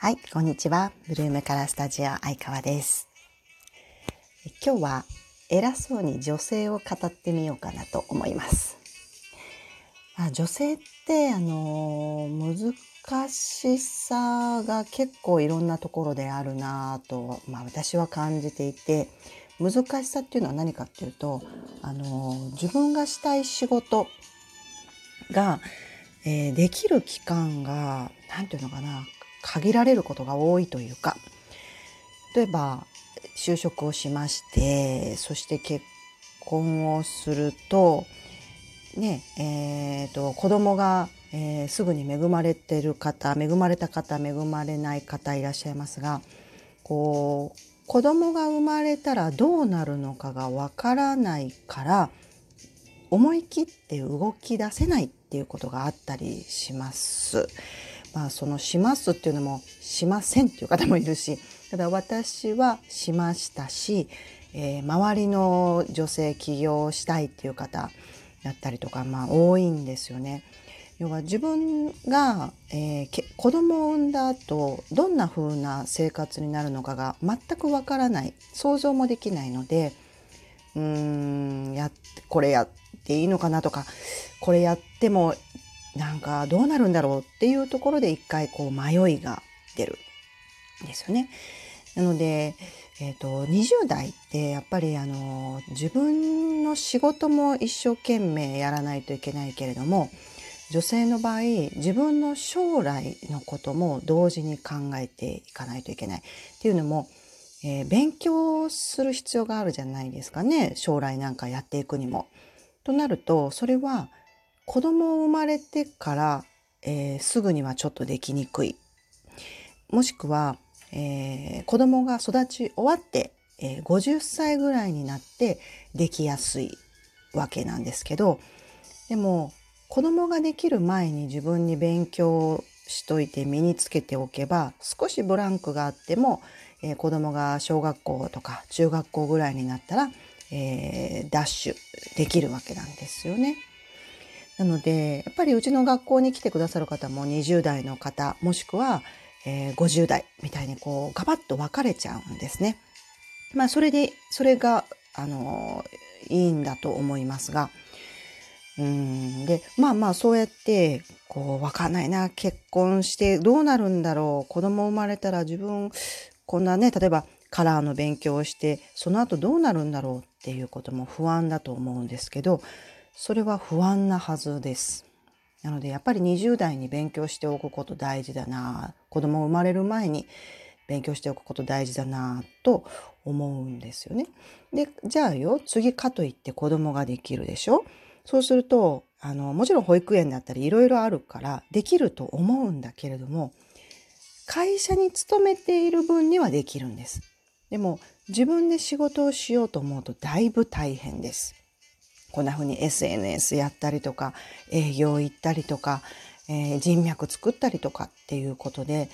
はい、こんにちは。ブルームカラースタジオ相川です。今日は偉そうに女性を語ってみようかなと思います。女性って難しさが結構いろんなところであるなと、私は感じていて、難しさっていうのは何かっていうと、自分がしたい仕事が、できる期間が限られることが多いというか、例えば就職をしまして、そして結婚をすると、子供が、すぐに恵まれてる方、恵まれた方、恵まれない方いらっしゃいますが、子供が生まれたらどうなるのかがわからないから、思い切って動き出せないっていうことがあったりします。そのしますっていうのもしませんっていう方もいるし、ただ私はしましたし、周りの女性起業したいっていう方だったりとか、多いんですよね。要は自分が、子供を産んだ後どんな風な生活になるのかが全くわからない、想像もできないので、これやっていいのかなとか、これやってもどうなるんだろうっていうところで一回迷いが出るんですよね。なので、20代ってやっぱり自分の仕事も一生懸命やらないといけないけれども、女性の場合自分の将来のことも同時に考えていかないといけないっていうのも、勉強する必要があるじゃないですかね、将来やっていくにも。となると、それは子供を生まれてから、すぐにはちょっとできにくい。もしくは、子供が育ち終わって、50歳ぐらいになってできやすいわけなんですけど、でも子供ができる前に自分に勉強しといて身につけておけば、少しブランクがあっても、子供が小学校とか中学校ぐらいになったら、ダッシュできるわけなんですよね。なのでやっぱりうちの学校に来てくださる方も20代の方、もしくは50代みたいにガバッと分かれちゃうんですね。それがいいんだと思いますが、そうやって分かんないな、結婚してどうなるんだろう、子供生まれたら自分こんなね、例えばカラーの勉強をしてその後どうなるんだろうっていうことも不安だと思うんですけど、それは不安なはずです。なのでやっぱり20代に勉強しておくこと大事だな、子供生まれる前に勉強しておくこと大事だなと思うんですよね。で、じゃあよ、次かといって子供ができるでしょ。そうするともちろん保育園だったりいろいろあるからできると思うんだけれども、会社に勤めている分にはできるんです。でも自分で仕事をしようと思うとだいぶ大変です。こんな風に SNS やったりとか、営業行ったりとか、人脈作ったりとかっていうことで、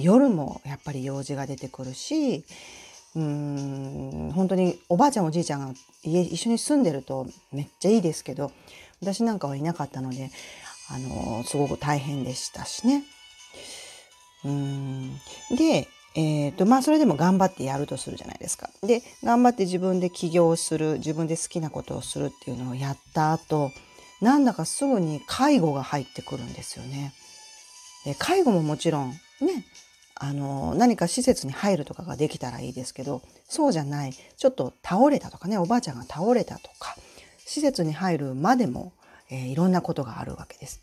夜もやっぱり用事が出てくるし、本当におばあちゃんおじいちゃんが一緒に住んでるとめっちゃいいですけど、私はいなかったので、すごく大変でしたしね。で、それでも頑張ってやるとするじゃないですか。で、頑張って自分で起業する、自分で好きなことをするっていうのをやった後、なんだかすぐに介護が入ってくるんですよね。で、介護ももちろんね、何か施設に入るとかができたらいいですけど、そうじゃない、ちょっと倒れたとかね、おばあちゃんが倒れたとか、施設に入るまでも、いろんなことがあるわけです。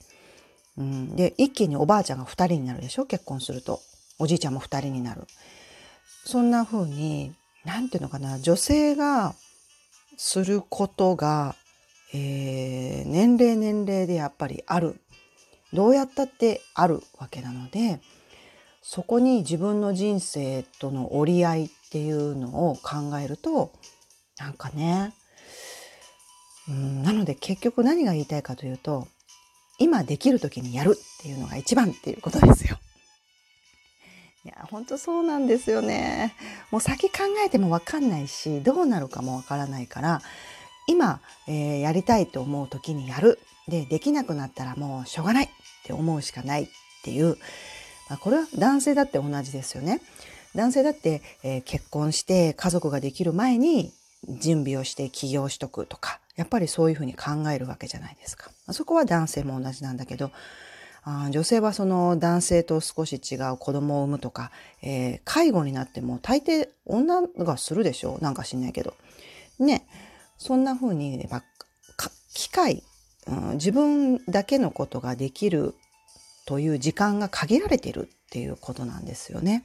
で、一気におばあちゃんが2人になるでしょ、結婚すると。おじいちゃんも2人になる。そんな風に女性がすることが、年齢でやっぱりある、どうやったってあるわけなので、そこに自分の人生との折り合いっていうのを考えるとなので結局何が言いたいかというと、今できる時にやるっていうのが一番っていうことですよ。いや、本当そうなんですよね。もう先考えても分かんないし、どうなるかも分からないから、今、やりたいと思う時にやる。で、できなくなったらもうしょうがないって思うしかないっていう、これは男性だって同じですよね。男性だって、結婚して家族ができる前に準備をして起業しとくとか、やっぱりそういうふうに考えるわけじゃないですか。そこは男性も同じなんだけど、女性はその男性と少し違う子供を産むとか、介護になっても大抵女がするでしょう、なんか知んないけどね。そんな風に、ね、機会、自分だけのことができるという時間が限られているっていうことなんですよね。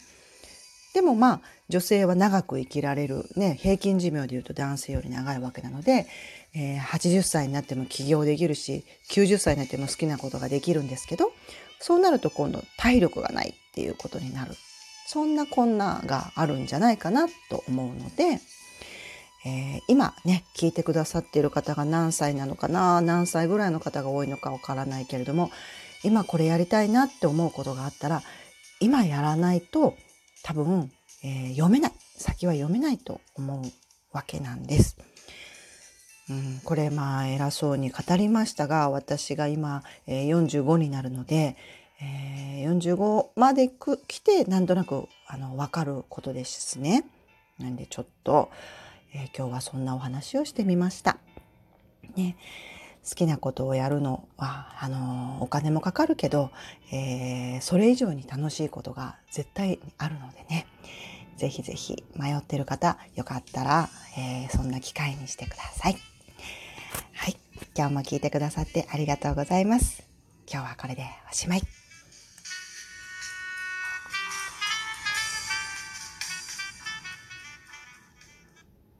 でもまあ女性は長く生きられる、ね、平均寿命でいうと男性より長いわけなので、80歳になっても起業できるし、90歳になっても好きなことができるんですけど、そうなると今度体力がないっていうことになる、そんなこんながあるんじゃないかなと思うので、今ね聞いてくださっている方が何歳なのかな、何歳ぐらいの方が多いのかわからないけれども、今これやりたいなって思うことがあったら今やらないと多分、読めない、先は読めないと思うわけなんです。これまあ偉そうに語りましたが、私が今、45になるので、45まで来てなんとなく分かることですね。なんでちょっと、今日はそんなお話をしてみました。ね、好きなことをやるのはお金もかかるけど、それ以上に楽しいことが絶対あるのでね、ぜひぜひ迷っている方よかったら、そんな機会にしてください。はい、今日も聞いてくださってありがとうございます。今日はこれでおしまい。